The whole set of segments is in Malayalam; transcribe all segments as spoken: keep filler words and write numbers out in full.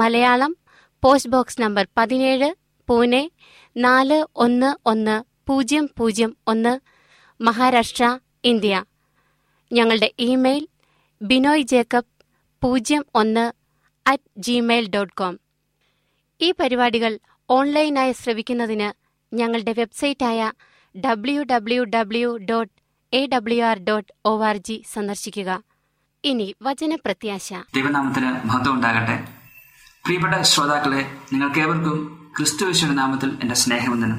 മലയാളം, പോസ്റ്റ് ബോക്സ് നമ്പർ പതിനേഴ്, പൂനെ നാല് ഒന്ന് ഒന്ന് പൂജ്യം പൂജ്യം ഒന്ന്, മഹാരാഷ്ട്ര, ഇന്ത്യ. ഞങ്ങളുടെ ഇമെയിൽ ബിനോയ് ജേക്കബ് പൂജ്യം ഒന്ന് അറ്റ് ജിമെയിൽ ഡോട്ട് കോം. ഈ പരിപാടികൾ ഓൺലൈനായി ശ്രവിക്കുന്നതിന് ഞങ്ങളുടെ വെബ്സൈറ്റായ W W W dot A W R dot O R G സന്ദർശിക്കുക. ഇനി വചനപ്രത്യാശ. ദൈവനാമത്തിന് മഹത്വം ഉണ്ടാകട്ടെ. പ്രിയപ്പെട്ട ശ്രോതാക്കളെ, നിങ്ങൾക്കേവർക്കും ക്രിസ്തുയേശുവിന്റെ നാമത്തിൽ എൻ്റെ സ്നേഹവന്ദനം.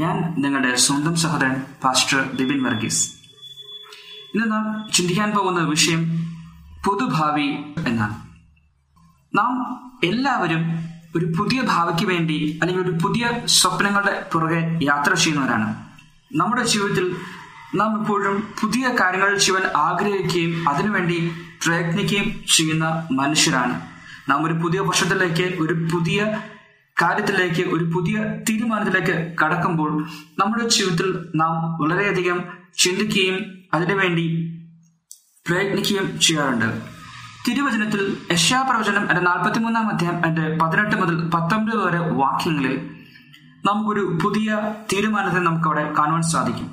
ഞാൻ നിങ്ങളുടെ സ്വന്തം സഹോദരൻ പാസ്റ്റർ ദിബിൻ വർഗീസ്. ഇന്ന് നാം ചിന്തിക്കാൻ പോകുന്ന വിഷയം പൊതുഭാവി എന്നാണ്. നാം എല്ലാവരും ഒരു പുതിയ ഭാവിക്ക് വേണ്ടി അല്ലെങ്കിൽ ഒരു പുതിയ സ്വപ്നങ്ങളുടെ പുറകെ യാത്ര ചെയ്യുന്നവരാണ്. നമ്മുടെ ജീവിതത്തിൽ നാം എപ്പോഴും പുതിയ കാര്യങ്ങൾ ചെയ്യാൻ ആഗ്രഹിക്കുകയും അതിനുവേണ്ടി പ്രയത്നിക്കുകയും ചെയ്യുന്ന മനുഷ്യരാണ്. നാം ഒരു പുതിയ വർഷത്തിലേക്ക്, ഒരു പുതിയ കാര്യത്തിലേക്ക്, ഒരു പുതിയ തീരുമാനത്തിലേക്ക് കടക്കുമ്പോൾ നമ്മുടെ ജീവിതത്തിൽ നാം വളരെയധികം ചിന്തിക്കുകയും അതിനുവേണ്ടി പ്രയത്നിക്കുകയും ചെയ്യാറുണ്ട്. തിരുവചനത്തിൽ യെശയ്യാപ്രവചനം എന്റെ നാൽപ്പത്തി മൂന്നാം അധ്യായം എന്റെ പതിനെട്ട് മുതൽ പത്തൊമ്പത് വരെ വാക്യങ്ങളിൽ നമുക്കൊരു പുതിയ തീരുമാനത്തെ നമുക്ക് അവിടെ കാണുവാൻ സാധിക്കും.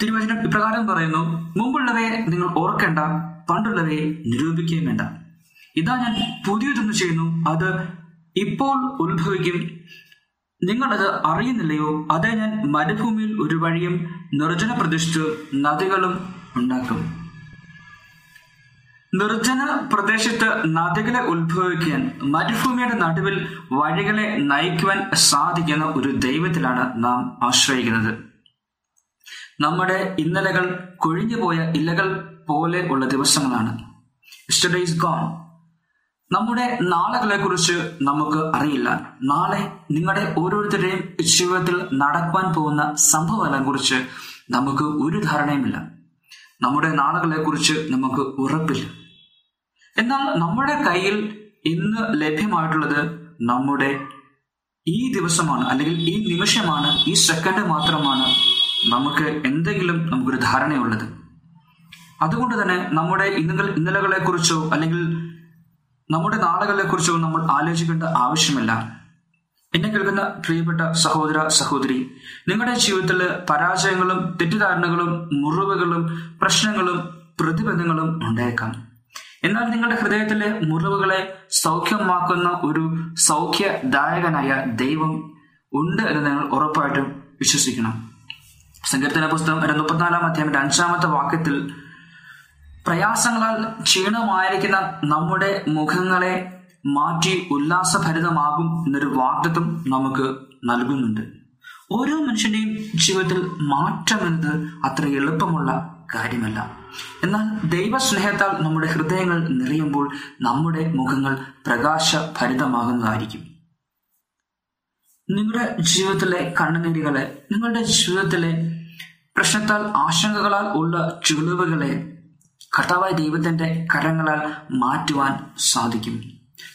തിരുവചനം ഇപ്രകാരം പറയുന്നു: മുമ്പുള്ളവയെ നിങ്ങൾ ഓർക്കേണ്ട, പണ്ടുള്ളവയെ നിരൂപിക്കുകയും വേണ്ട. ഇതാ ഞാൻ പുതിയതൊന്ന് ചെയ്യുന്നു, അത് ഇപ്പോൾ ഉത്ഭവിക്കും, നിങ്ങളത് അറിയുന്നില്ലയോ? അതേ, ഞാൻ മരുഭൂമിയിൽ ഒരു വഴിയും നിർജ്ജന പ്രദേശത്ത് നദികളും ഉണ്ടാക്കും. നിർജ്ജന പ്രദേശത്ത് നദികളെ ഉത്ഭവിക്കാൻ, മരുഭൂമിയുടെ നടുവിൽ വഴികളെ നയിക്കുവാൻ സാധിക്കുന്ന ഒരു ദൈവത്തിലാണ് നാം ആശ്രയിക്കുന്നത്. നമ്മുടെ ഇന്നലകൾ കൊഴിഞ്ഞുപോയ ഇലകൾ പോലെ ഉള്ള ദിവസങ്ങളാണ്. Yesterday is gone. നമ്മുടെ നാളുകളെ കുറിച്ച് നമുക്ക് അറിയില്ല. നാളെ നിങ്ങളുടെ ഓരോരുത്തരുടെയും ജീവിതത്തിൽ നടക്കുവാൻ പോകുന്ന സംഭവങ്ങളെ കുറിച്ച് നമുക്ക് ഒരു ധാരണയുമില്ല. നമ്മുടെ നാളുകളെ കുറിച്ച് നമുക്ക് ഉറപ്പില്ല. എന്നാൽ നമ്മുടെ കയ്യിൽ ഇന്ന് ലഭ്യമായിട്ടുള്ളത് നമ്മുടെ ഈ ദിവസമാണ്, അല്ലെങ്കിൽ ഈ നിമിഷമാണ്, ഈ സെക്കൻഡ് മാത്രമാണ് നമുക്ക് എന്തെങ്കിലും നമുക്കൊരു ധാരണയുള്ളത്. അതുകൊണ്ട് തന്നെ നമ്മുടെ ഇന്നലെ ഇന്നലകളെ കുറിച്ചോ അല്ലെങ്കിൽ നമ്മുടെ നാളുകളെ കുറിച്ചോ നമ്മൾ ആലോചിക്കേണ്ട ആവശ്യമില്ല. എന്നെ കേൾക്കുന്ന പ്രിയപ്പെട്ട സഹോദര സഹോദരി, നിങ്ങളുടെ ജീവിതത്തിൽ പരാജയങ്ങളും തെറ്റിദ്ധാരണകളും മുറിവുകളും പ്രശ്നങ്ങളും പ്രതിബന്ധങ്ങളും ഉണ്ടായേക്കാം. എന്നാൽ നിങ്ങളുടെ ഹൃദയത്തിലെ മുറിവുകളെ സൗഖ്യമാക്കുന്ന ഒരു സൗഖ്യദായകനായ ദൈവം ഉണ്ട് എന്ന് നിങ്ങൾ ഉറപ്പായിട്ടും വിശ്വസിക്കണം. സങ്കീർത്തന പുസ്തകം ഒരു മുപ്പത്തിനാലാം അധ്യായം അഞ്ചാമത്തെ വാക്യത്തിൽ പ്രയാസങ്ങളാൽ ക്ഷീണമായിരിക്കുന്ന നമ്മുടെ മുഖങ്ങളെ മാറ്റി ഉല്ലാസഭരിതമാകും എന്നൊരു വാഗ്ദത്തം നമുക്ക് നൽകുന്നുണ്ട്. ഓരോ മനുഷ്യന്റെയും ജീവിതത്തിൽ മാറ്റം എന്നത് അത്ര എളുപ്പമുള്ള കാര്യമല്ല. എന്നാൽ ദൈവസ്നേഹത്താൽ നമ്മുടെ ഹൃദയങ്ങൾ നിറയുമ്പോൾ നമ്മുടെ മുഖങ്ങൾ പ്രകാശഭരിതമാകുന്നതായിരിക്കും. നിങ്ങളുടെ ജീവിതത്തിലെ കണ്ണുനീരുകളെ, നിങ്ങളുടെ ജീവിതത്തിലെ പ്രശ്നത്താൽ ആശങ്കകളാൽ ഉള്ള ചുളിവുകളെ കർത്താവായ ദൈവത്തിന്റെ കരങ്ങളാൽ മാറ്റുവാൻ സാധിക്കും.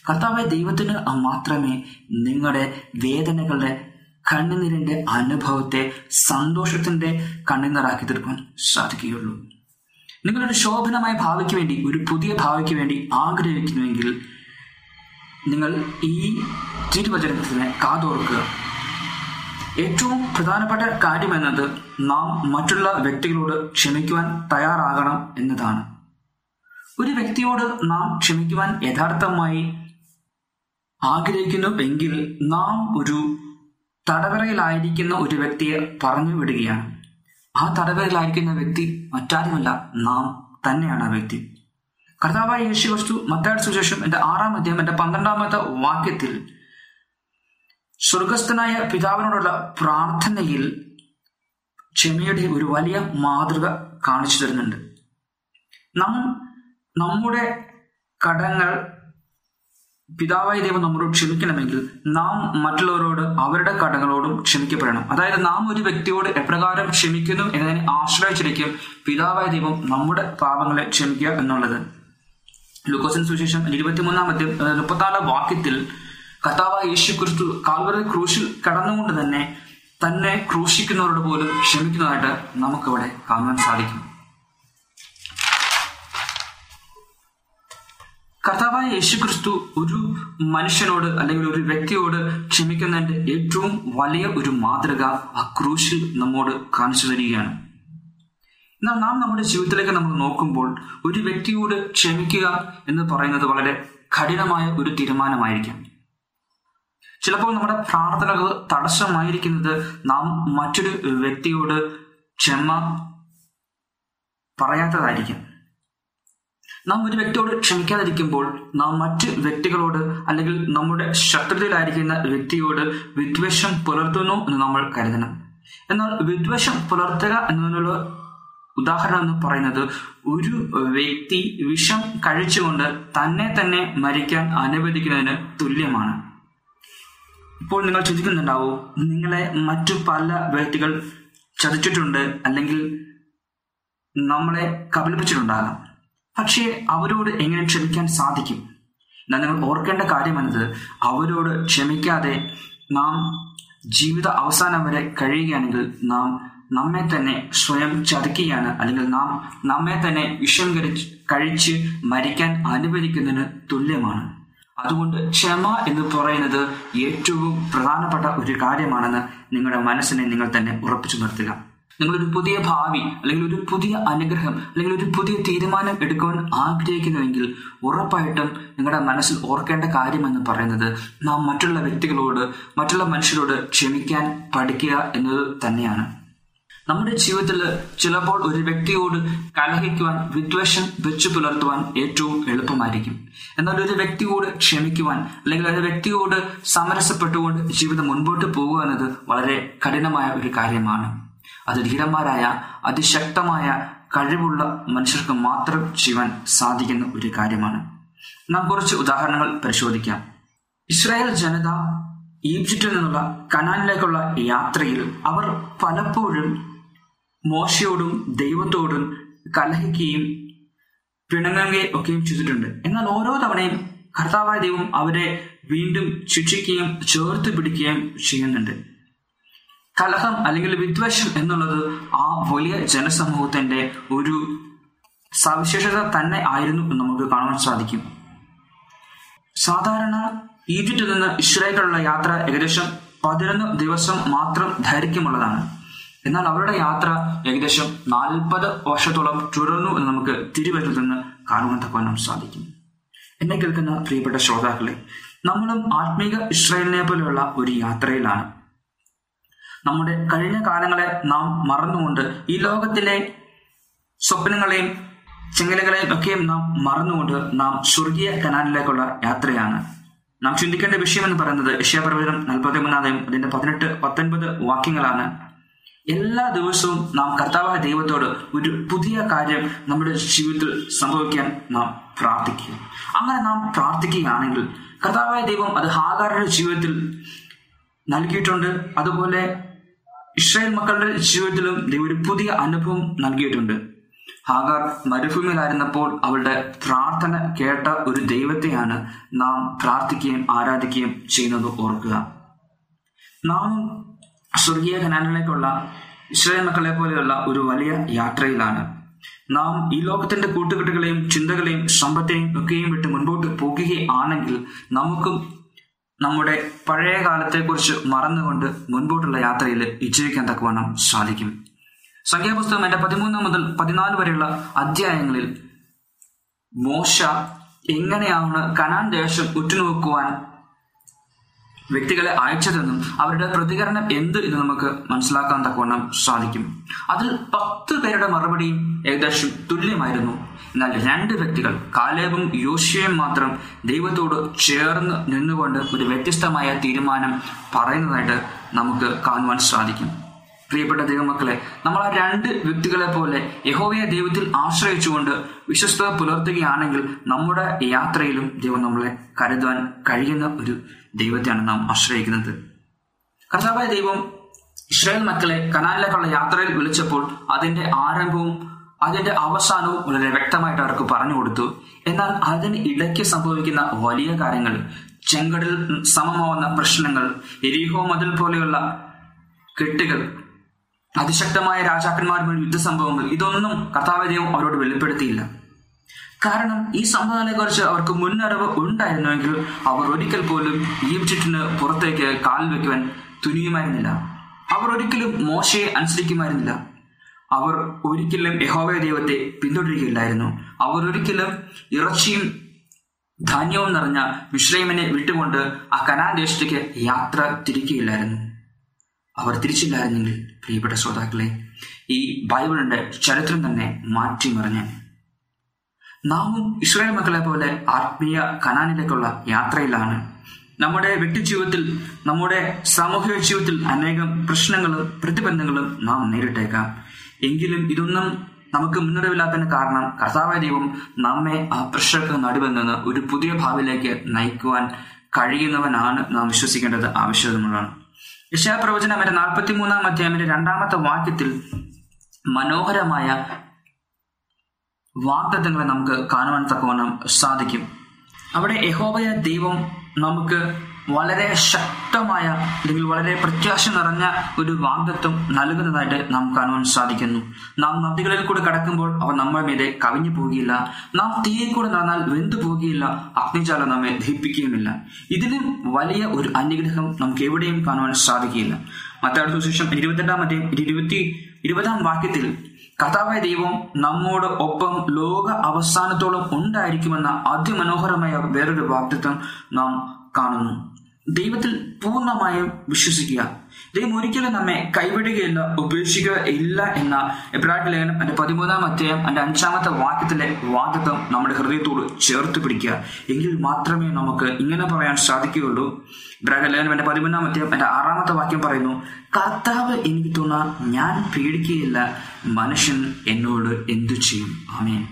കർത്താവായ ദൈവത്തിന് മാത്രമേ നിങ്ങളുടെ വേദനകളുടെ കണ്ണുനീരിന്റെ അനുഭവത്തെ സന്തോഷത്തിന്റെ കണ്ണുനീരാക്കി തീർക്കാൻ സാധിക്കുകയുള്ളൂ. നിങ്ങളൊരു ശോഭനമായ ഭാവിക്ക് വേണ്ടി, ഒരു പുതിയ ഭാവിക്ക് വേണ്ടി ആഗ്രഹിക്കുന്നുവെങ്കിൽ നിങ്ങൾ ഈ തിരുവചനത്തിന് കാതോർക്കുക. ഏറ്റവും പ്രധാനപ്പെട്ട കാര്യമെന്നത് നാം മറ്റുള്ള വ്യക്തികളോട് ക്ഷമിക്കുവാൻ തയ്യാറാകണം എന്നതാണ്. ഒരു വ്യക്തിയോട് നാം ക്ഷമിക്കുവാൻ യഥാർത്ഥമായി ആഗ്രഹിക്കുന്നു എങ്കിൽ നാം ഒരു തടവറയിലായിരിക്കുന്ന ഒരു വ്യക്തിയെ പറഞ്ഞു വിടുകയാണ്. ആ തടവറയിലായിരിക്കുന്ന വ്യക്തി മറ്റാരുമല്ല, നാം തന്നെയാണ് ആ വ്യക്തി. കർത്താവായ യേശു ക്രിസ്തു മത്തായിയുടെ സുവിശേഷം എന്റെ ആറാം അധ്യായം എന്റെ പന്ത്രണ്ടാമത്തെ വാക്യത്തിൽ സ്വർഗസ്ഥനായ പിതാവിനോടുള്ള പ്രാർത്ഥനയിൽ ക്ഷമയുടെ ഒരു വലിയ മാതൃക കാണിച്ചു തരുന്നുണ്ട്. നാം നമ്മുടെ കടങ്ങൾ പിതാവായ ദൈവം നമ്മളോട് ക്ഷമിക്കണമെങ്കിൽ നാം മറ്റുള്ളവരോട് അവരുടെ കടങ്ങളോടും ക്ഷമിക്കപ്പെടണം. അതായത് നാം ഒരു വ്യക്തിയോട് എപ്രകാരം ക്ഷമിക്കുന്നു എന്നതിനെ ആശ്രയിച്ചിരിക്കും പിതാവായ ദൈവം നമ്മുടെ പാപങ്ങളെ ക്ഷമിക്കുക എന്നുള്ളത്. ലൂക്കോസിന് സുവിശേഷം ഇരുപത്തിമൂന്നാം അധ്യായം മുപ്പത്തിനാലാം വാക്യത്തിൽ കർത്താവായ യേശു ക്രിസ്തു കാൽവറി ക്രൂശിൽ കടന്നുകൊണ്ട് തന്നെ തന്നെ ക്രൂശിക്കുന്നവരോട് പോലും ക്ഷമിക്കുന്നതായിട്ട് നമുക്കവിടെ കാണുവാൻ സാധിക്കും. കർത്താവായ യേശു ക്രിസ്തു ഒരു മനുഷ്യനോട് അല്ലെങ്കിൽ ഒരു വ്യക്തിയോട് ക്ഷമിക്കുന്നതിന്റെ ഏറ്റവും വലിയ ഒരു മാതൃക ആ ക്രൂശിൽ നമ്മോട് കാണിച്ചു തരികയാണ്. എന്നാൽ നാം നമ്മുടെ ജീവിതത്തിലേക്ക് നമ്മൾ നോക്കുമ്പോൾ ഒരു വ്യക്തിയോട് ക്ഷമിക്കുക എന്ന് പറയുന്നത് വളരെ കഠിനമായ ഒരു തീരുമാനമായിരിക്കാം. ചിലപ്പോൾ നമ്മുടെ പ്രാർത്ഥനകൾ തടസ്സമായിരിക്കുന്നത് നാം മറ്റൊരു വ്യക്തിയോട് ക്ഷമ പറയാത്തതായിരിക്കും. നാം ഒരു വ്യക്തിയോട് ക്ഷമിക്കാതിരിക്കുമ്പോൾ നാം മറ്റ് വ്യക്തികളോട് അല്ലെങ്കിൽ നമ്മുടെ ശത്രുതയിലായിരിക്കുന്ന വ്യക്തിയോട് വിദ്വേഷം പുലർത്തുന്നു എന്ന് നമ്മൾ കരുതണം. എന്നാൽ വിദ്വേഷം പുലർത്തുക എന്നതിനുള്ള ഉദാഹരണം എന്ന് പറയുന്നത്, ഒരു വ്യക്തി വിഷം കഴിച്ചുകൊണ്ട് തന്നെ തന്നെ മരിക്കാൻ അനുവദിക്കുന്നതിന് തുല്യമാണ്. ഇപ്പോൾ നിങ്ങൾ ചിന്തിക്കുന്നുണ്ടാവോ, നിങ്ങളെ മറ്റു പല വ്യക്തികൾ ചതിച്ചിട്ടുണ്ട്, അല്ലെങ്കിൽ നമ്മളെ കബളിപ്പിച്ചിട്ടുണ്ടാകാം. പക്ഷേ അവരോട് എങ്ങനെ ക്ഷമിക്കാൻ സാധിക്കും? എന്നാൽ നിങ്ങൾ ഓർക്കേണ്ട കാര്യമെന്നത്, അവരോട് ക്ഷമിക്കാതെ നാം ജീവിത അവസാനം വരെ കഴിയുകയാണെങ്കിൽ നാം നമ്മെ തന്നെ സ്വയം ചതിക്കുകയാണ്, അല്ലെങ്കിൽ നാം നമ്മെ തന്നെ വിഷം കഴിച്ച് കഴിച്ച് മരിക്കാൻ അനുവദിക്കുന്നതിന് തുല്യമാണ്. അതുകൊണ്ട് ക്ഷമ എന്ന് പറയുന്നത് ഏറ്റവും പ്രധാനപ്പെട്ട ഒരു കാര്യമാണെന്ന് നിങ്ങളുടെ മനസ്സിനെ നിങ്ങൾ തന്നെ ഉറപ്പിച്ചു നിർത്തുക. നിങ്ങളൊരു പുതിയ ഭാവി, അല്ലെങ്കിൽ ഒരു പുതിയ അനുഗ്രഹം, അല്ലെങ്കിൽ ഒരു പുതിയ തീരുമാനം എടുക്കുവാൻ ആഗ്രഹിക്കുന്നുവെങ്കിൽ ഉറപ്പായിട്ടും നിങ്ങളുടെ മനസ്സിൽ ഓർക്കേണ്ട കാര്യമെന്ന് പറയുന്നത്, നാം മറ്റുള്ള വ്യക്തികളോട്, മറ്റുള്ള മനുഷ്യരോട് ക്ഷമിക്കാൻ പഠിക്കുക എന്നത് തന്നെയാണ്. നമ്മുടെ ജീവിതത്തിൽ ചിലപ്പോൾ ഒരു വ്യക്തിയോട് കലഹിക്കുവാൻ, വിദ്വേഷം വെച്ചു പുലർത്തുവാൻ ഏറ്റവും എളുപ്പമായിരിക്കും. എന്നാൽ ഒരു വ്യക്തിയോട് ക്ഷമിക്കുവാൻ, അല്ലെങ്കിൽ ഒരു വ്യക്തിയോട് സമരസപ്പെട്ടുകൊണ്ട് ജീവിതം മുൻപോട്ട് പോകുക എന്നത് വളരെ കഠിനമായ ഒരു കാര്യമാണ്. അത് ധീരന്മാരായ, അതിശക്തമായ കഴിവുള്ള മനുഷ്യർക്ക് മാത്രം ചെയ്യാൻ സാധിക്കുന്ന ഒരു കാര്യമാണ്. നാം കുറച്ച് ഉദാഹരണങ്ങൾ പരിശോധിക്കാം. ഇസ്രായേൽ ജനത ഈജിപ്തിൽ നിന്നുള്ള കനാനിലേക്കുള്ള യാത്രയിൽ അവർ പലപ്പോഴും മോശയോടും ദൈവത്തോടും കലഹിക്കുകയും പിണങ്ങുകയും ഒക്കെയും ചെയ്തിട്ടുണ്ട്. എന്നാൽ ഓരോ തവണയും കർത്താവായ ദൈവം അവരെ വീണ്ടും ശിക്ഷിക്കുകയും ചേർത്ത് പിടിക്കുകയും ചെയ്യുന്നുണ്ട്. കലഹം അല്ലെങ്കിൽ വിദ്വേഷം എന്നുള്ളത് ആ വലിയ ജനസമൂഹത്തിന്റെ ഒരു സവിശേഷത തന്നെ ആയിരുന്നു എന്ന് നമുക്ക് കാണാൻ സാധിക്കും. സാധാരണ ഈജിപ്തിൽ നിന്ന് ഇസ്രായേലിലുള്ള യാത്ര ഏകദേശം പതിനൊന്ന് ദിവസം മാത്രം ദൈർഘ്യമുള്ളതാണ്. എന്നാൽ അവരുടെ യാത്ര ഏകദേശം നാൽപ്പത് വർഷത്തോളം തുടർന്നു എന്ന് നമുക്ക് തിരുവചനത്തിൽ നിന്ന് കാണുവാൻ തക്കുവാനും സാധിക്കും. എന്നെ കേൾക്കുന്ന പ്രിയപ്പെട്ട ശ്രോതാക്കളെ, നമ്മളും ആത്മീക ഇസ്രായേലിനെ പോലെയുള്ള ഒരു യാത്രയിലാണ്. നമ്മുടെ കഴിഞ്ഞ കാലങ്ങളെ നാം മറന്നുകൊണ്ട്, ഈ ലോകത്തിലെ സ്വപ്നങ്ങളെയും ചെങ്ങലകളെയും ഒക്കെയും നാം മറന്നുകൊണ്ട് നാം സ്വർഗീയ കനാനിലേക്കുള്ള യാത്രയാണ്. നാം ചിന്തിക്കേണ്ട വിഷയം എന്ന് പറയുന്നത് യെശയ്യാപ്രവചനം നാൽപ്പത്തി മൂന്നാമധ്യായം അതിന്റെ പതിനെട്ട് പത്തൊൻപത് വാക്യങ്ങളാണ്. എല്ലാ ദിവസവും നാം കർത്താവായ ദൈവത്തോട് ഒരു പുതിയ കാര്യം നമ്മുടെ ജീവിതത്തിൽ സംഭവിക്കാൻ നാം പ്രാർത്ഥിക്കുക. അങ്ങനെ നാം പ്രാർത്ഥിക്കുകയാണെങ്കിൽ കർത്താവായ ദൈവം അത് ഹാഗാരുടെ ജീവിതത്തിൽ നൽകിയിട്ടുണ്ട്. അതുപോലെ ഇസ്രായേൽ മക്കളുടെ ജീവിതത്തിലും ദൈവം ഒരു പുതിയ അനുഭവം നൽകിയിട്ടുണ്ട്. ഹാഗാർ മരുഭൂമിയിലായിരുന്നപ്പോൾ അവളുടെ പ്രാർത്ഥന കേട്ട ഒരു ദൈവത്തെയാണ് നാം പ്രാർത്ഥിക്കുകയും ആരാധിക്കുകയും ചെയ്യുന്നത് ഓർക്കുക. നാം സ്വർഗീയ കനാനിലേക്കുള്ള ഇസ്രായേൽ മക്കളെ പോലെയുള്ള ഒരു വലിയ യാത്രയിലാണ്. നാം ഈ ലോകത്തിന്റെ കൂട്ടുകെട്ടുകളെയും ചിന്തകളെയും സമ്പത്തെയും ഒക്കെയും വിട്ട് മുൻപോട്ട് പോകുകയാണെങ്കിൽ നമുക്കും നമ്മുടെ പഴയ കാലത്തെക്കുറിച്ച് മറന്നുകൊണ്ട് മുൻപോട്ടുള്ള യാത്രയിൽ വിജയിക്കാൻ തക്കവണ്ണം സാധിക്കും. സംഖ്യാപുസ്തകം അതിന്റെ പതിമൂന്ന് മുതൽ പതിനാല് വരെയുള്ള അധ്യായങ്ങളിൽ മോശ എങ്ങനെയാണ് കനാൻ ദേശം ഉറ്റുനോക്കുവാൻ വ്യക്തികളെ അയച്ചതെന്നും അവരുടെ പ്രതികരണം എന്ത് എന്ന് നമുക്ക് മനസ്സിലാക്കാൻ തക്കവണ്ണം സാധിക്കും. അതിൽ പത്ത് പേരുടെ മറുപടിയും ഏകദേശം തുല്യമായിരുന്നു. എന്നാൽ രണ്ട് വ്യക്തികൾ, കാലേബും യോശുവയും, മാത്രം ദൈവത്തോട് ചേർന്ന് നിന്നുകൊണ്ട് ഒരു വ്യത്യസ്തമായ തീരുമാനം പറയുന്നതായിട്ട് നമുക്ക് കാണുവാൻ സാധിക്കും. പ്രിയപ്പെട്ട ദൈവമക്കളെ, നമ്മൾ ആ രണ്ട് വ്യക്തികളെ പോലെ യഹോവയെ ദൈവത്തിൽ ആശ്രയിച്ചുകൊണ്ട് വിശ്വസ്തത പുലർത്തുകയാണെങ്കിൽ നമ്മുടെ യാത്രയിലും ദൈവം നമ്മളെ കരുതാൻ കഴിയുന്ന ഒരു ദൈവത്തെയാണ് നാം ആശ്രയിക്കുന്നത്. കർത്താവായ ദൈവം ഇസ്രായേൽ മക്കളെ കനാനിലേക്കുള്ള യാത്രയിൽ വിളിച്ചപ്പോൾ അതിന്റെ ആരംഭവും അതിന്റെ അവസാനവും വളരെ വ്യക്തമായിട്ട് അവർക്ക് പറഞ്ഞു കൊടുത്തു. എന്നാൽ അതിന് ഇടയ്ക്ക് സംഭവിക്കുന്ന വലിയ കാര്യങ്ങൾ, ചെങ്കടൽ സമമാവുന്ന പ്രശ്നങ്ങൾ, എരിഹോ മതിൽ പോലെയുള്ള കെട്ടുകൾ, അതിശക്തമായ രാജാക്കന്മാരുമായി യുദ്ധസംഭവങ്ങൾ, ഇതൊന്നും കർത്താവായ ദൈവം അവരോട് വെളിപ്പെടുത്തിയില്ല. കാരണം ഈ സംഭവങ്ങളെക്കുറിച്ച് അവർക്ക് മുന്നറിവ് ഉണ്ടായിരുന്നുവെങ്കിൽ അവർ ഒരിക്കൽ പോലും ഈജിപ്തിന് പുറത്തേക്ക് കാൽ വയ്ക്കുവാൻ തുനിയുമായിരുന്നില്ല. അവർ ഒരിക്കലും മോശയെ അനുസരിക്കുമായിരുന്നില്ല. അവർ ഒരിക്കലും യഹോവ ദൈവത്തെ പിന്തുടരുകയില്ലായിരുന്നു. അവർ ഒരിക്കലും ഇറച്ചിയും ധാന്യവും നിറഞ്ഞ മിശ്രൈമിനെ വിട്ടുകൊണ്ട് ആ കനാൻ ദേശത്തേക്ക് യാത്ര തിരിക്കുകയില്ലായിരുന്നു. അവർ തിരിച്ചില്ലായിരുന്നെങ്കിൽ പ്രിയപ്പെട്ട ശ്രോതാക്കളെ, ഈ ബൈബിളിന്റെ ചരിത്രം തന്നെ മാറ്റിമറിഞ്ഞു. നാമും ഇസ്രായേൽ മക്കളെ പോലെ ആത്മീയ കനാനിലേക്കുള്ള യാത്രയിലാണ്. നമ്മുടെ വ്യക്തി ജീവിതത്തിൽ, നമ്മുടെ സാമൂഹിക ജീവിതത്തിൽ അനേകം പ്രശ്നങ്ങളും പ്രതിബന്ധങ്ങളും നാം നേരിട്ടേക്കാം. എങ്കിലും ഇതൊന്നും നമുക്ക് മുന്നറിവില്ലാത്തതിന് കാരണം കർത്താവായ ദൈവം നമ്മെ ആ പ്രഷർക്ക് നടുവിൽ നിന്ന് ഒരു പുതിയ ഭാവിയിലേക്ക് നയിക്കുവാൻ കഴിയുന്നവനാണ് നാം വിശ്വസിക്കേണ്ടത് ആവശ്യമാണ്. യശാപ്രവചനം അവരുടെ നാൽപ്പത്തി മൂന്നാം അധ്യായത്തിന്റെ രണ്ടാമത്തെ വാക്യത്തിൽ മനോഹരമായ വാഗ്ദത്തങ്ങളെ നമുക്ക് കാണുവാൻ തക്കവണ്ണം സാധിക്കും. അവിടെ യഹോവയ ദൈവം നമുക്ക് വളരെ ശക്തമായ അല്ലെങ്കിൽ വളരെ പ്രത്യാശ നിറഞ്ഞ ഒരു വാഗ്ദത്തം നൽകുന്നതായിട്ട് നാം കാണുവാൻ സാധിക്കുന്നു. നാം നദികളിൽ കൂടെ കടക്കുമ്പോൾ അവ നമ്മുടെ മീതെ കവിഞ്ഞു പോവുകയില്ല, നാം തീയിൽ കൂടെ നടന്നാൽ വെന്തു പോവുകയില്ല, അഗ്നിജാലം നമ്മെ ദഹിപ്പിക്കുകയുമില്ല. ഇതിലും വലിയ ഒരു അനുഗ്രഹം നമുക്ക് എവിടെയും കാണുവാൻ സാധിക്കുകയില്ല. മത്തായിയുടെ സുവിശേഷം ഇരുപത്തിരണ്ടാം അധ്യായം ഇരുപത്തി ഇരുപതാം വാക്യത്തിൽ കർത്താവായ ദൈവം നമ്മോട് ഒപ്പം ലോക അവസാനത്തോളം ഉണ്ടായിരിക്കുമെന്ന അതിമനോഹരമായ വേറൊരു വാഗ്ദത്തം നാം കാണുന്നു. ദൈവത്തിൽ പൂർണ്ണമായും വിശ്വസിക്കുക. ദൈവം ഒരിക്കലും നമ്മെ കൈവിടുകയില്ല, ഉപേക്ഷിക്കുകയില്ല എന്ന എബ്രായരുടെ ലേഖനം അതിന്റെ പതിമൂന്നാം അധ്യായം അതിന്റെ അഞ്ചാമത്തെ വാക്യത്തിലെ വാഗ്ദത്തം നമ്മുടെ ഹൃദയത്തോട് ചേർത്ത് പിടിക്കുക. എങ്കിൽ മാത്രമേ നമുക്ക് ഇങ്ങനെ പറയാൻ സാധിക്കുകയുള്ളൂ. എബ്രായരുടെ ലേഖനം അതിന്റെ പതിമൂന്നാം അധ്യായം അതിന്റെ ആറാമത്തെ വാക്യം പറയുന്നു, കർത്താവ് എനിക്ക് തോന്നാൻ ഞാൻ പേടിക്കുകയില്ല, മനുഷ്യൻ എന്നോട് എന്തു ചെയ്യും. ആമേൻ.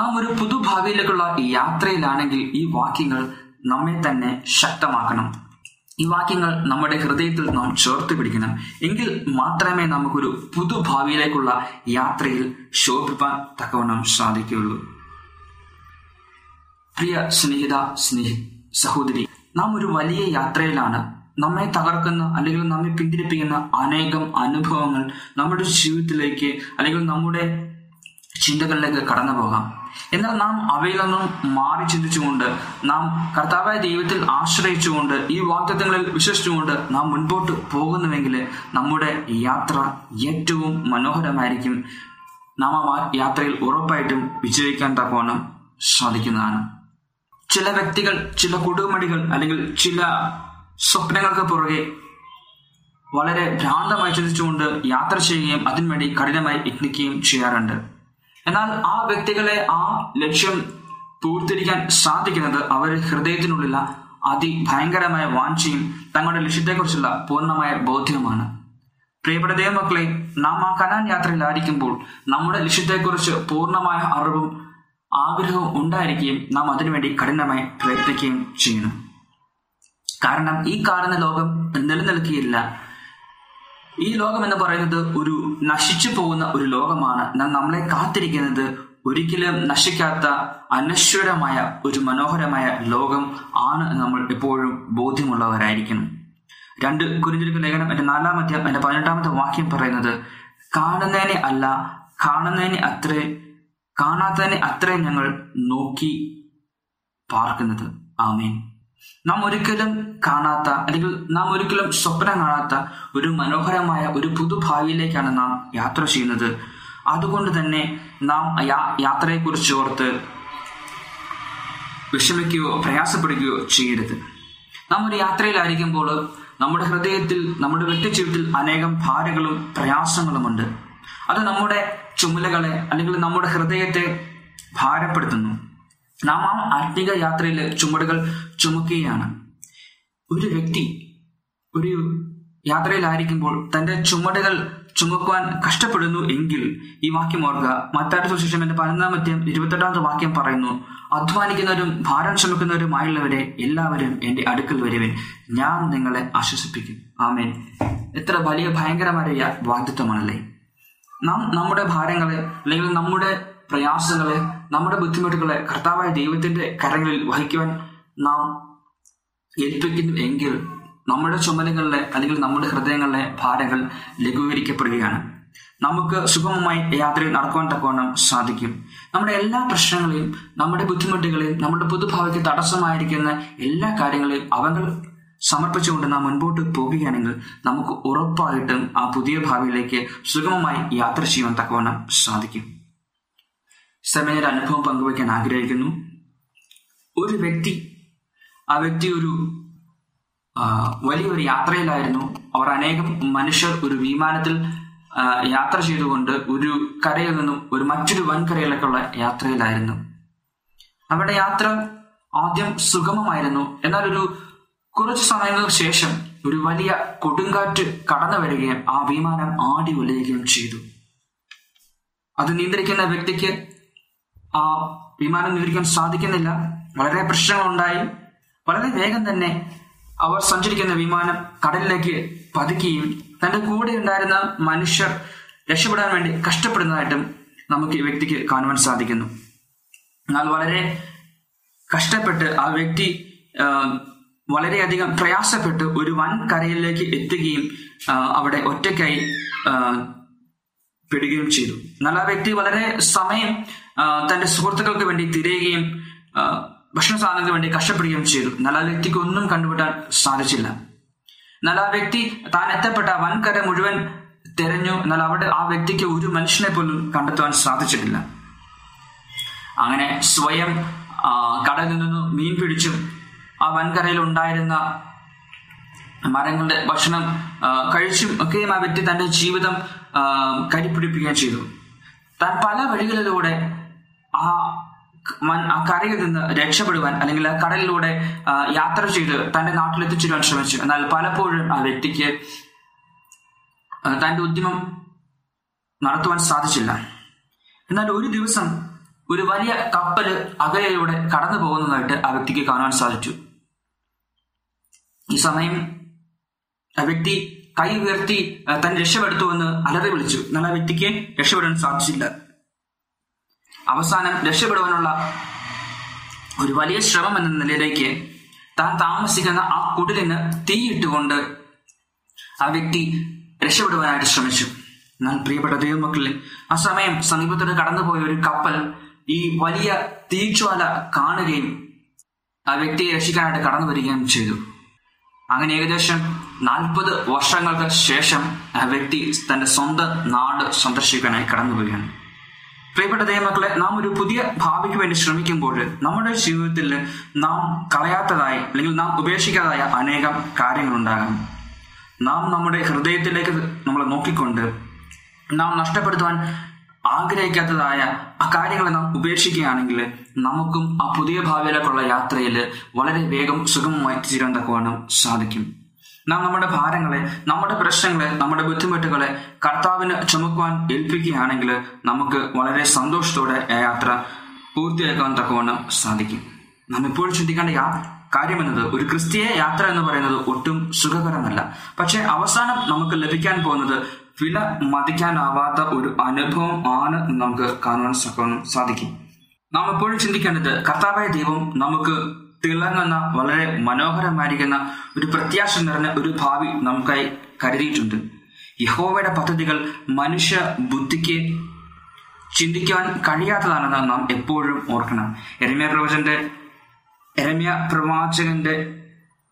നാം ഒരു പുതുഭാവിയിലേക്കുള്ള യാത്രയിലാണെങ്കിൽ ഈ വാക്യങ്ങൾ നമ്മെ തന്നെ ശക്തമാക്കണം. ഈ വാക്യങ്ങൾ നമ്മുടെ ഹൃദയത്തിൽ നാം ചേർത്ത് പിടിക്കണം. എങ്കിൽ മാത്രമേ നമുക്കൊരു പുതുഭാവിയിലേക്കുള്ള യാത്രയിൽ ശോഭിപ്പാൻ തക്കവണ്ണം സാധിക്കുകയുള്ളൂ. പ്രിയ സ്നേഹിത സ്നേഹി സഹോദരി, നാം ഒരു വലിയ യാത്രയിലാണ്. നമ്മെ തകർക്കുന്ന അല്ലെങ്കിൽ നമ്മെ പിന്തിരിപ്പിക്കുന്ന അനേകം അനുഭവങ്ങൾ നമ്മുടെ ജീവിതത്തിലേക്ക് അല്ലെങ്കിൽ നമ്മുടെ ചിന്തകളിലേക്ക് കടന്നു പോകാം. എന്നാൽ നാം അവയിൽ നിന്നും മാറി ചിന്തിച്ചുകൊണ്ട്, നാം കർത്താവായ ദൈവത്തിൽ ആശ്രയിച്ചുകൊണ്ട്, ഈ വാഗ്ദത്തങ്ങളിൽ വിശ്വസിച്ചുകൊണ്ട് നാം മുൻപോട്ട് പോകുന്നുവെങ്കിൽ നമ്മുടെ യാത്ര ഏറ്റവും മനോഹരമായിരിക്കും. നാം ആ യാത്രയിൽ ഉറപ്പായിട്ടും വിജയിക്കാൻ തക്കവണ്ണം സാധിക്കുന്നതാണ്. ചില വ്യക്തികൾ, ചില കുടുംബടികൾ അല്ലെങ്കിൽ ചില സ്വപ്നങ്ങൾക്ക് പുറകെ വളരെ ഭ്രാന്തമായി ചിന്തിച്ചുകൊണ്ട് യാത്ര ചെയ്യുകയും അതിനുവേണ്ടി കഠിനമായി യത്നിക്കുകയും ചെയ്യാറുണ്ട്. എന്നാൽ ആ വ്യക്തികളെ ആ ലക്ഷ്യം പൂർത്തിരിക്കാൻ സാധിക്കുന്നത് അവരുടെ ഹൃദയത്തിനുള്ളിലുള്ള അതിഭയങ്കരമായ വാഞ്ചയും തങ്ങളുടെ ലക്ഷ്യത്തെക്കുറിച്ചുള്ള പൂർണ്ണമായ ബോധ്യവുമാണ്. പ്രിയപ്പെട്ട ദൈവമക്കളെ, നാം ആ കനാൻ യാത്രയിലായിരിക്കുമ്പോൾ നമ്മുടെ ലക്ഷ്യത്തെക്കുറിച്ച് പൂർണ്ണമായ അറിവും ആഗ്രഹവും ഉണ്ടായിരിക്കുകയും നാം അതിനുവേണ്ടി കഠിനമായി പ്രയത്നിക്കുകയും ചെയ്യണം. കാരണം ഈ കാണുന്ന ലോകം നിലനിൽക്കുകയില്ല. ഈ ലോകം എന്ന് പറയുന്നത് ഒരു നശിച്ചു പോകുന്ന ഒരു ലോകമാണ്. എന്നാൽ നമ്മളെ കാത്തിരിക്കുന്നത് ഒരിക്കലും നശിക്കാത്ത അനശ്വരമായ ഒരു മനോഹരമായ ലോകം ആണ്. നമ്മൾ എപ്പോഴും ബോധ്യമുള്ളവരായിരിക്കണം. രണ്ട് കുരിന്ത്യർക്ക് ലേഖനം എന്റെ നാലാം അധ്യായം എന്റെ പതിനെട്ടാമത്തെ വാക്യം പറയുന്നത്, കാണുന്നതിനെ അല്ല കാണുന്നതിനെ അത്രേ കാണാത്തതിനെ അത്രേ ഞങ്ങൾ നോക്കി പാർക്കുന്നത്. ആമേൻ. നാം ഒരിക്കലും കാണാത്ത അല്ലെങ്കിൽ നാം ഒരിക്കലും സ്വപ്നം കാണാത്ത ഒരു മനോഹരമായ ഒരു പുതുഭാവിയിലേക്കാണ് നാം യാത്ര ചെയ്യുന്നത്. അതുകൊണ്ട് തന്നെ നാം യാത്രയെക്കുറിച്ച് ഓർത്ത് വിഷമിക്കുകയോ പ്രയാസപ്പെടുകയോ ചെയ്യരുത്. നാം ഒരു യാത്രയിലായിരിക്കുമ്പോൾ നമ്മുടെ ഹൃദയത്തിൽ, നമ്മുടെ വ്യക്തിജീവിതത്തിൽ അനേകം ഭാരങ്ങളും പ്രയാസങ്ങളുമുണ്ട്. അത് നമ്മുടെ ചുമലുകളെ അല്ലെങ്കിൽ നമ്മുടെ ഹൃദയത്തെ ഭാരപ്പെടുത്തുന്നു. നാം ആ ആത്മീക യാത്രയിലെ ചുമടുകൾ ചുമക്കുകയാണ്. ഒരു വ്യക്തി ഒരു യാത്രയിലായിരിക്കുമ്പോൾ തൻ്റെ ചുമടുകൾ ചുമക്കുവാൻ കഷ്ടപ്പെടുന്നു എങ്കിൽ ഈ വാക്യം ഓർക്കുക. മത്തായിയുടെ സുവിശേഷം എന്റെ പതിനൊന്നാം അധ്യായം ഇരുപത്തെട്ടാമത്തെ വാക്യം പറയുന്നു, അധ്വാനിക്കുന്നവരും ഭാരം ചുമക്കുന്നവരുമായുള്ളവരെ എല്ലാവരും എൻ്റെ അടുക്കൽ വരുവൻ, ഞാൻ നിങ്ങളെ ആശ്വസിപ്പിക്കും. ആമേൻ. എത്ര വലിയ ഭയങ്കരമായ വാഗ്ദത്തമാണല്ലേ. നാം നമ്മുടെ ഭാരങ്ങളെ അല്ലെങ്കിൽ നമ്മുടെ പ്രയാസങ്ങളെ, നമ്മുടെ ബുദ്ധിമുട്ടുകളെ കർത്താവായ ദൈവത്തിന്റെ കരങ്ങളിൽ വഹിക്കുവാൻ നാം ഏൽപ്പിക്കുന്നു എങ്കിൽ നമ്മുടെ ചുമലുകളിലെ അല്ലെങ്കിൽ നമ്മുടെ ഹൃദയങ്ങളിലെ ഭാരങ്ങൾ ലഘൂകരിക്കപ്പെടുകയാണ്. നമുക്ക് സുഗമമായി യാത്രയിൽ നടക്കുവാൻ തക്കവണ്ണം സാധിക്കും. നമ്മുടെ എല്ലാ പ്രശ്നങ്ങളെയും, നമ്മുടെ ബുദ്ധിമുട്ടുകളെയും, നമ്മുടെ പുതുഭാവിക്ക് തടസ്സമായിരിക്കുന്ന എല്ലാ കാര്യങ്ങളെയും അവങ്ങൾ സമർപ്പിച്ചുകൊണ്ട് നാം മുൻപോട്ട് പോകുകയാണെങ്കിൽ നമുക്ക് ഉറപ്പായിട്ടും ആ പുതിയ ഭാവിയിലേക്ക് സുഗമമായി യാത്ര ചെയ്യുവാൻ തക്കവണ്ണം സാധിക്കും. സമയയുടെ അനുഭവം പങ്കുവയ്ക്കാൻ ആഗ്രഹിക്കുന്നു. ഒരു വ്യക്തി, ആ വ്യക്തി ഒരു വലിയൊരു യാത്രയിലായിരുന്നു. അവർ അനേകം മനുഷ്യർ ഒരു വിമാനത്തിൽ യാത്ര ചെയ്തുകൊണ്ട് ഒരു കരയിൽ നിന്നും ഒരു മറ്റൊരു വൻകരയിലേക്കുള്ള യാത്രയിലായിരുന്നു. അവരുടെ യാത്ര ആദ്യം സുഗമമായിരുന്നു. എന്നാൽ ഒരു കുറച്ച് സമയങ്ങൾക്ക് ശേഷം ഒരു വലിയ കൊടുങ്കാറ്റ് കടന്നു വരികയും ആ വിമാനം ആടി ഉലയുകയും ചെയ്തു. അത് നിയന്ത്രിക്കുന്ന വ്യക്തിക്ക് ആ വിമാനം നിയന്ത്രിക്കാൻ സാധിക്കുന്നില്ല. വളരെ പ്രശ്നങ്ങളുണ്ടായി. വളരെ വേഗം തന്നെ അവർ സഞ്ചരിക്കുന്ന വിമാനം കടലിലേക്ക് പതിക്കുകയും തന്റെ കൂടെ ഉണ്ടായിരുന്ന മനുഷ്യർ രക്ഷപ്പെടാൻ വേണ്ടി കഷ്ടപ്പെടുന്നതായിട്ടും നമുക്ക് ഈ വ്യക്തിക്ക് കാണുവാൻ സാധിക്കുന്നു. എന്നാൽ വളരെ കഷ്ടപ്പെട്ട് ആ വ്യക്തി വളരെയധികം പ്രയാസപ്പെട്ട് ഒരു വൻ കരയിലേക്ക് എത്തുകയും അവിടെ ഒറ്റയ്ക്കായി പെടുകയും ചെയ്തു. എന്നാൽ ആ വ്യക്തി വളരെ സമയം തന്റെ സുഹൃത്തുക്കൾക്ക് വേണ്ടി തിരയുകയും ഭക്ഷണ സാധനങ്ങൾക്ക് വേണ്ടി കഷ്ടപ്പെടുകയും ചെയ്തു. എന്നാൽ ആ വ്യക്തിക്ക് ഒന്നും കണ്ടുപിടാൻ സാധിച്ചില്ല. എന്നാൽ ആ വ്യക്തി താൻ എത്തപ്പെട്ട വൻകര മുഴുവൻ തെരഞ്ഞു. എന്നാൽ അവിടെ ആ വ്യക്തിക്ക് ഒരു മനുഷ്യനെ പോലും കണ്ടെത്തുവാൻ സാധിച്ചിട്ടില്ല. അങ്ങനെ സ്വയം കടലിൽ നിന്നും മീൻ പിടിച്ചും ആ വൻകരയിൽ ഉണ്ടായിരുന്ന മരങ്ങളുടെ ഭക്ഷണം കഴിച്ചും ഒക്കെയും ആ വ്യക്തി തന്റെ ജീവിതം കരിപ്പിടിപ്പിക്കുകയും ചെയ്തു. താൻ പല വഴികളിലൂടെ ആ ആ കരയിൽ നിന്ന് രക്ഷപ്പെടുവാൻ അല്ലെങ്കിൽ ആ കടലിലൂടെ യാത്ര ചെയ്ത് തന്റെ നാട്ടിലെത്തിച്ചേരുവാൻ ശ്രമിച്ചു. എന്നാൽ പലപ്പോഴും ആ വ്യക്തിക്ക് തന്റെ ഉദ്യമം നടത്തുവാൻ സാധിച്ചില്ല. എന്നാൽ ഒരു ദിവസം ഒരു വലിയ കപ്പൽ അകലയിലൂടെ കടന്നു പോകുന്നതായിട്ട് ആ വ്യക്തിക്ക് കാണാൻ സാധിച്ചു. ഈ സമയം ആ വ്യക്തി കൈ ഉയർത്തി തന്നെ രക്ഷപ്പെടുത്തുവെന്ന് അലറി വിളിച്ചു. എന്നാൽ ആ വ്യക്തിക്ക് രക്ഷപ്പെടാൻ സാധിച്ചില്ല. അവസാനം രക്ഷപ്പെടുവാനുള്ള ഒരു വലിയ ശ്രമം എന്ന നിലയിലേക്ക് താൻ താമസിക്കുന്ന ആ കുടിലിന് തീയിട്ടുകൊണ്ട് ആ വ്യക്തി രക്ഷപ്പെടുവാനായിട്ട് ശ്രമിച്ചു. എന്നാൽ പ്രിയപ്പെട്ട ദൈവമക്കളിൽ ആ സമയം സമീപത്തോടെ കടന്നുപോയ ഒരു കപ്പൽ ഈ വലിയ തീജ്വാല കാണുകയും ആ വ്യക്തിയെ രക്ഷിക്കാനായിട്ട് കടന്നു വരികയും ചെയ്തു. അങ്ങനെ ഏകദേശം നാൽപ്പത് വർഷങ്ങൾക്ക് ശേഷം ആ വ്യക്തി തന്റെ സ്വന്തം നാട് സന്ദർശിക്കാനായി കടന്നുപോവുകയാണ്. പ്രിയപ്പെട്ട ദൈവമക്കളെ, നാം ഒരു പുതിയ ഭാവിക്ക് വേണ്ടി ശ്രമിക്കുമ്പോൾ നമ്മുടെ ജീവിതത്തിൽ നാം കളയാത്തതായി അല്ലെങ്കിൽ നാം ഉപേക്ഷിക്കാതായ അനേകം കാര്യങ്ങളുണ്ടാകാം. നാം നമ്മുടെ ഹൃദയത്തിലേക്ക് നമ്മളെ നോക്കിക്കൊണ്ട് നാം നഷ്ടപ്പെടുത്തുവാൻ ആഗ്രഹിക്കാത്തതായ ആ കാര്യങ്ങളെ നാം ഉപേക്ഷിക്കുകയാണെങ്കിൽ നമുക്കും ആ പുതിയ ഭാവിയിലേക്കുള്ള യാത്രയിൽ വളരെ വേഗം സുഗമമായി തീരാൻ തക്കുവാനും സാധിക്കും. നാം നമ്മുടെ ഭാരങ്ങളെ, നമ്മുടെ പ്രശ്നങ്ങളെ, നമ്മുടെ ബുദ്ധിമുട്ടുകളെ കർത്താവിന് ചുമക്കുവാൻ ഏൽപ്പിക്കുകയാണെങ്കിൽ നമുക്ക് വളരെ സന്തോഷത്തോടെ യാത്ര പൂർത്തിയാക്കാൻ തക്കുവാനും സാധിക്കും. നാം ഇപ്പോൾ ചിന്തിക്കേണ്ട യാ കാര്യം എന്നത്, ഒരു ക്രിസ്തീയ യാത്ര എന്ന് പറയുന്നത് ഒട്ടും സുഖകരമല്ല. പക്ഷെ അവസാനം നമുക്ക് ലഭിക്കാൻ പോകുന്നത് വില മതിക്കാനാവാത്ത ഒരു അനുഭവം ആണ് എന്ന് നമുക്ക് കാണുവാൻ സാധിക്കും. നാം എപ്പോഴും ചിന്തിക്കേണ്ടത്, കർത്താവായ ദൈവം നമുക്ക് തിളങ്ങുന്ന വളരെ മനോഹരമായിരിക്കുന്ന ഒരു പ്രത്യാശ നിറഞ്ഞ ഒരു ഭാവി നമുക്കായി കരുതിയിട്ടുണ്ട്. യഹോവയുടെ പദ്ധതികൾ മനുഷ്യ ബുദ്ധിക്ക് ചിന്തിക്കാൻ കഴിയാത്തതാണെന്ന് നാം എപ്പോഴും ഓർക്കണം. എരമ്യ പ്രവചന്റെ എരമ്യ പ്രവാചകന്റെ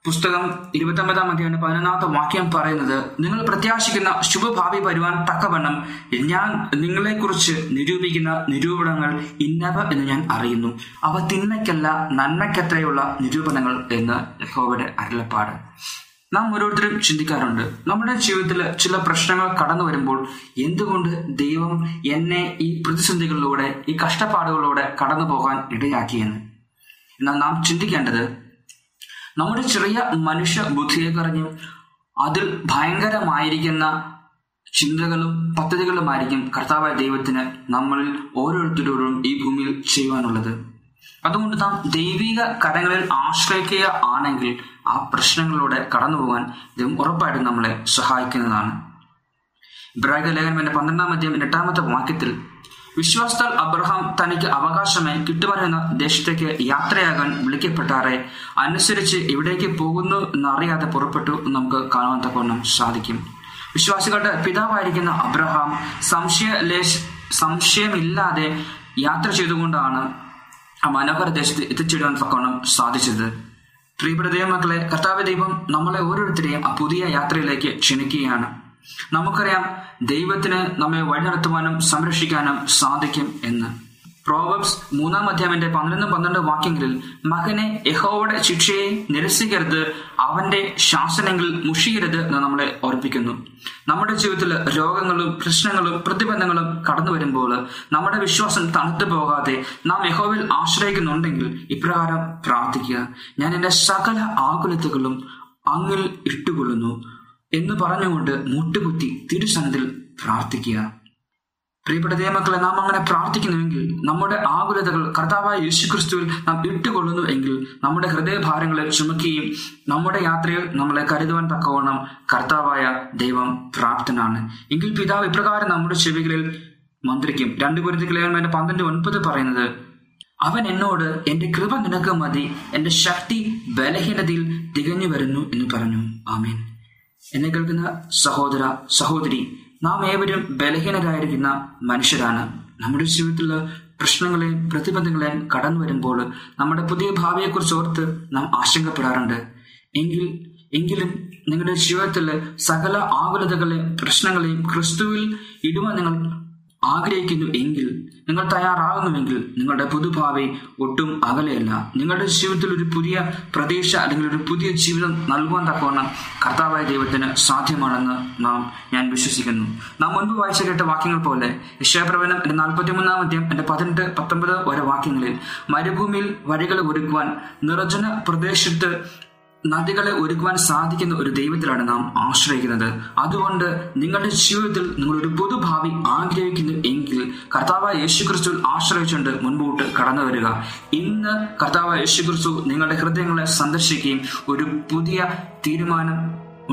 പുസ്തകം ഇരുപത്തൊമ്പതാം അധ്യായം പതിനൊന്നാമത്തെ വാക്യം പറയുന്നത്, നിങ്ങൾ പ്രത്യാശിക്കുന്ന ശുഭഭാവി വരുവാൻ തക്കവണ്ണം ഞാൻ നിങ്ങളെ കുറിച്ച് നിരൂപിക്കുന്ന നിരൂപണങ്ങൾ ഇന്നവ എന്ന് ഞാൻ അറിയുന്നു, അവ തിന്മയ്ക്കല്ല നന്മയ്ക്കത്രയുള്ള നിരൂപണങ്ങൾ എന്ന് യഹോവയുടെ അരുളപ്പാട്. നാം ഓരോരുത്തരും ചിന്തിക്കാറുണ്ട്, നമ്മുടെ ജീവിതത്തിൽ ചില പ്രശ്നങ്ങൾ കടന്നു വരുമ്പോൾ എന്തുകൊണ്ട് ദൈവം എന്നെ ഈ പ്രതിസന്ധികളിലൂടെ, ഈ കഷ്ടപ്പാടുകളിലൂടെ കടന്നു പോകാൻ ഇടയാക്കിയെന്ന്. എന്നാൽ നാം ചിന്തിക്കേണ്ടത്, നമ്മുടെ ചെറിയ മനുഷ്യ ബുദ്ധിയെ കറിഞ്ഞ് അതിൽ ഭയങ്കരമായിരിക്കുന്ന ചിന്തകളും പദ്ധതികളുമായിരിക്കും കർത്താവായ ദൈവത്തിന് നമ്മളിൽ ഓരോരുത്തരോടും ഈ ഭൂമിയിൽ ചെയ്യുവാനുള്ളത്. അതുകൊണ്ട് നാം ദൈവിക കരങ്ങളിൽ ആശ്രയിക്കുക ആണെങ്കിൽ ആ പ്രശ്നങ്ങളിലൂടെ കടന്നു പോകാൻ ദൈവം ഉറപ്പായിട്ടും നമ്മളെ സഹായിക്കുന്നതാണ്. ഇബ്രാഹിം ലേഖനം എന്ന പന്ത്രണ്ടാം അധ്യായം എട്ടാമത്തെ വാക്യത്തിൽ, വിശ്വാസത്താൽ അബ്രഹാം തനിക്ക് അവകാശമായി കിട്ടുവാനെന്ന ദേശത്തേക്ക് യാത്രയാകാൻ വിളിക്കപ്പെട്ടാറെ, അനുസരിച്ച് എവിടേക്ക് പോകുന്നു എന്നറിയാതെ പുറപ്പെട്ടു എന്ന് നമുക്ക് കാണാൻ തക്കവണ്ണം സാധിക്കും. വിശ്വാസികളുടെ പിതാവായിരിക്കുന്ന അബ്രഹാം സംശയ സംശയമില്ലാതെ യാത്ര ചെയ്തുകൊണ്ടാണ് ആ മനോഹര ദേശത്ത് എത്തിച്ചേരുവാൻ തക്കവണ്ണം സാധിച്ചത്. പ്രിയപ്പെട്ട ദൈവമക്കളെ, കർത്താവ് ദൈവം നമ്മളെ ഓരോരുത്തരെയും ആ പുതിയ യാത്രയിലേക്ക് ക്ഷണിക്കുകയാണ്. നമുക്കറിയാം ദൈവത്തിന് നമ്മെ വഴി നടത്തുവാനും സംരക്ഷിക്കാനും സാധിക്കും എന്ന്. പ്രോവബ്സ് മൂന്നാം അധ്യായത്തിന്റെ പന്ത്രണ്ടും പന്ത്രണ്ട് വാക്യങ്ങളിൽ, മകനെ യഹോവയുടെ ശിക്ഷയെ നിരസിക്കരുത്, അവന്റെ ശാസനങ്ങൾ മുഷിയരുത് എന്ന് നമ്മളെ ഓർപ്പിക്കുന്നു. നമ്മുടെ ജീവിതത്തിൽ രോഗങ്ങളും പ്രശ്നങ്ങളും പ്രതിബന്ധങ്ങളും കടന്നു വരുമ്പോൾ നമ്മുടെ വിശ്വാസം തണുത്തു പോകാതെ നാം യഹോവയിൽ ആശ്രയിക്കുന്നുണ്ടെങ്കിൽ ഇപ്രകാരം പ്രാർത്ഥിക്കുക, ഞാൻ എന്റെ സകല ആകുലതകളും അങ്ങിൽ ഇട്ടുകൊള്ളുന്നു എന്ന് പറഞ്ഞുകൊണ്ട് മുട്ടുകുത്തി തിരുസന്നിധിയിൽ പ്രാർത്ഥിക്കുക. പ്രിയപ്പെട്ട ദൈവമക്കളെ, നാം അങ്ങനെ പ്രാർത്ഥിക്കുന്നുവെങ്കിൽ, നമ്മുടെ ആകുലതകൾ കർത്താവായ യേശുക്രിസ്തുവിൽ നാം ഇട്ടുകൊള്ളുന്നു എങ്കിൽ, നമ്മുടെ ഹൃദയഭാരങ്ങളെ ചുമക്കുകയും നമ്മുടെ യാത്രയിൽ നമ്മളെ കരുതുവാൻ തക്കവണ്ണം കർത്താവായ ദൈവം പ്രാപ്തനാണ് എങ്കിൽ പിതാവ് ഇപ്രകാരം നമ്മുടെ ചെവികളിൽ മന്ത്രിക്കും. രണ്ട് കൊരിന്ത്യർ ലേഖനം പന്ത്രണ്ട് ഒൻപത് പറയുന്നത്, അവൻ എന്നോട്, എന്റെ കൃപ നിനക്ക് മതി, എന്റെ ശക്തി ബലഹീനതയിൽ തികഞ്ഞു വരുന്നു എന്ന് പറഞ്ഞു. ആമേൻ. എന്നെ കേൾക്കുന്ന സഹോദര സഹോദരി, നാം ഏവരും ബലഹീനരായിരിക്കുന്ന മനുഷ്യരാണ്. നമ്മുടെ ജീവിതത്തിലുള്ള പ്രശ്നങ്ങളെയും പ്രതിബന്ധങ്ങളെയും കടന്നു വരുമ്പോൾ നമ്മുടെ പുതിയ ഭാവിയെക്കുറിച്ച് ഓർത്ത് നാം ആശങ്കപ്പെടാറുണ്ട്. എങ്കിൽ എങ്കിലും നിങ്ങളുടെ ജീവിതത്തിലെ സകല ആകുലതകളെയും പ്രശ്നങ്ങളെയും ക്രിസ്തുവിൽ ഇടുവാൻ നിങ്ങൾ ആഗ്രഹിക്കുന്നു എങ്കിൽ, നിങ്ങൾ തയ്യാറാകുന്നുവെങ്കിൽ, നിങ്ങളുടെ പുതുഭാവി ഒട്ടും അകലെയല്ല. നിങ്ങളുടെ ജീവിതത്തിൽ ഒരു പുതിയ പ്രതീക്ഷ അല്ലെങ്കിൽ ഒരു പുതിയ ജീവിതം നൽകുവാൻ തക്കവണ്ണം കർത്താവായ ദൈവത്തിന് സാധ്യമാണെന്ന് നാം ഞാൻ വിശ്വസിക്കുന്നു. നാം മുൻപ് വായിച്ച കേട്ട വാക്യങ്ങൾ പോലെ യശാപ്രവചനം എൻ്റെ നാൽപ്പത്തി മൂന്നാം അധ്യായം എൻ്റെ പതിനെട്ട് പത്തൊമ്പത് വരെ വാക്യങ്ങളിൽ, മരുഭൂമിയിൽ വഴികൾ ഒരുക്കുവാൻ, നിർജ്ജന പ്രദേശത്ത് നദികളെ ഒരുക്കുവാൻ സാധിക്കുന്ന ഒരു ദൈവത്തിലാണ് നാം ആശ്രയിക്കുന്നത്. അതുകൊണ്ട് നിങ്ങളുടെ ജീവിതത്തിൽ നിങ്ങളൊരു പുതുഭാവി ആഗ്രഹിക്കുന്നു എങ്കിൽ കർത്താവായ യേശുക്രിസ്തുവിൽ ആശ്രയിച്ചുകൊണ്ട് മുൻപോട്ട് കടന്നു വരിക. ഇന്ന് കർത്താവായ യേശുക്രിസ്തു നിങ്ങളുടെ ഹൃദയങ്ങളെ സന്ദർശിക്കുകയും ഒരു പുതിയ തീരുമാനം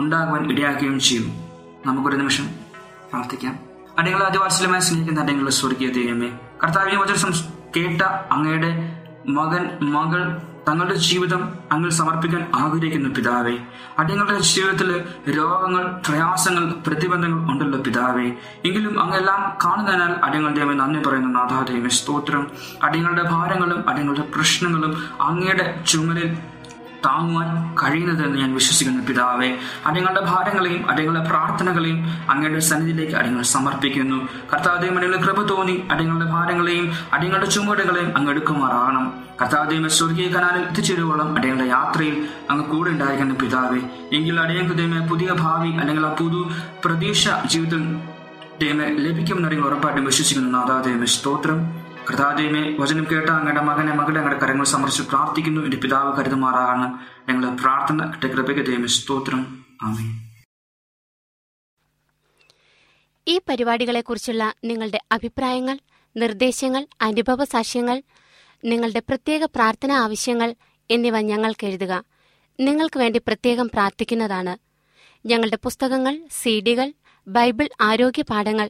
ഉണ്ടാകുവാൻ ഇടയാക്കുകയും ചെയ്യും. നമുക്കൊരു നിമിഷം പ്രാർത്ഥിക്കാം. അടങ്ങളെ അതിവാത്സല്യമായി സ്നേഹിക്കുന്ന അടങ്ങളുടെ സ്വർഗീയ ദൈവമേ, കർത്താവിനെ വചനം കേട്ട അങ്ങയുടെ മകൻ മകൾ തങ്ങളുടെ ജീവിതം അങ്ങ് സമർപ്പിക്കാൻ ആഗ്രഹിക്കുന്നു പിതാവേ. അടിയങ്ങളുടെ ജീവിതത്തിൽ രോഗങ്ങൾ, പ്രയാസങ്ങൾ, പ്രതിബന്ധങ്ങൾ ഉണ്ടല്ലോ പിതാവേ. എങ്കിലും അങ്ങെല്ലാം കാണുന്നതിനാൽ അടിയങ്ങളുടെ നന്ദി പറയുന്ന നാഥാ ദൈവമേ സ്തോത്രം. അടിയങ്ങളുടെ ഭാരങ്ങളും അടിയങ്ങളുടെ പ്രശ്നങ്ങളും അങ്ങയുടെ ചുമലിൽ താങ്ങുവാൻ കഴിയുന്നതെന്ന് ഞാൻ വിശ്വസിക്കുന്നു പിതാവേ. അടിയങ്ങളുടെ ഭാരങ്ങളെയും അടിയങ്ങളുടെ പ്രാർത്ഥനകളെയും അങ്ങയുടെ സന്നിധിയിലേക്ക് അടിയങ്ങൾ സമർപ്പിക്കുന്നു. കർത്താവ് ദൈവമേ കൃപ തോന്നി അടിയങ്ങളുടെ ഭാരങ്ങളെയും അടിയങ്ങളുടെ ചുമടുകളെയും അങ്ങ് എടുക്കുമാറാകണം. കർത്താവ് ദൈവമേ സ്വർഗീയ കനാനിൽ എത്തിച്ചേരുവോളം അടിയങ്ങളുടെ യാത്രയിൽ അങ്ങ് കൂടെ ഉണ്ടായിരിക്കുന്ന പിതാവേ. എങ്കിൽ അടിയങ്ങൾക്ക് ദൈവമേ പുതിയ ഭാവി അല്ലെങ്കിൽ ആ പുതു പ്രതീക്ഷ ജീവിതത്തിൽ ദൈവമേ ലഭിക്കുമെന്ന് അടിയങ്ങൾ ഉറപ്പായിട്ടും വിശ്വസിക്കുന്നു നാഥാ ദൈവമേ സ്തോത്രം. കർത്താദേവമേ, വചനം കേട്ട അങ്ങയുടെ മകനെ മകളെ അങ്ങയുടെ കരങ്ങൾ സമർപ്പിച്ച് പ്രാർത്ഥിക്കുന്നു. എന്റെ പിതാവ് കരുതുമാറാണ് ഞങ്ങളുടെ പ്രാർത്ഥന. കൃപയ്ക്ക് ദൈവമേ സ്തോത്രം. ആമേൻ. ഈ പരിപാടികളെക്കുറിച്ചുള്ള നിങ്ങളുടെ അഭിപ്രായങ്ങൾ, നിർദ്ദേശങ്ങൾ, അനുഭവ സാക്ഷ്യങ്ങൾ, നിങ്ങളുടെ പ്രത്യേക പ്രാർത്ഥന ആവശ്യങ്ങൾ എന്നിവ ഞങ്ങൾക്ക് എഴുതുക. നിങ്ങൾക്ക് വേണ്ടി പ്രത്യേകം പ്രാർത്ഥിക്കുന്നതാണ്. ഞങ്ങളുടെ പുസ്തകങ്ങൾ, സി ഡികൾ, ബൈബിൾ, ആരോഗ്യ പാഠങ്ങൾ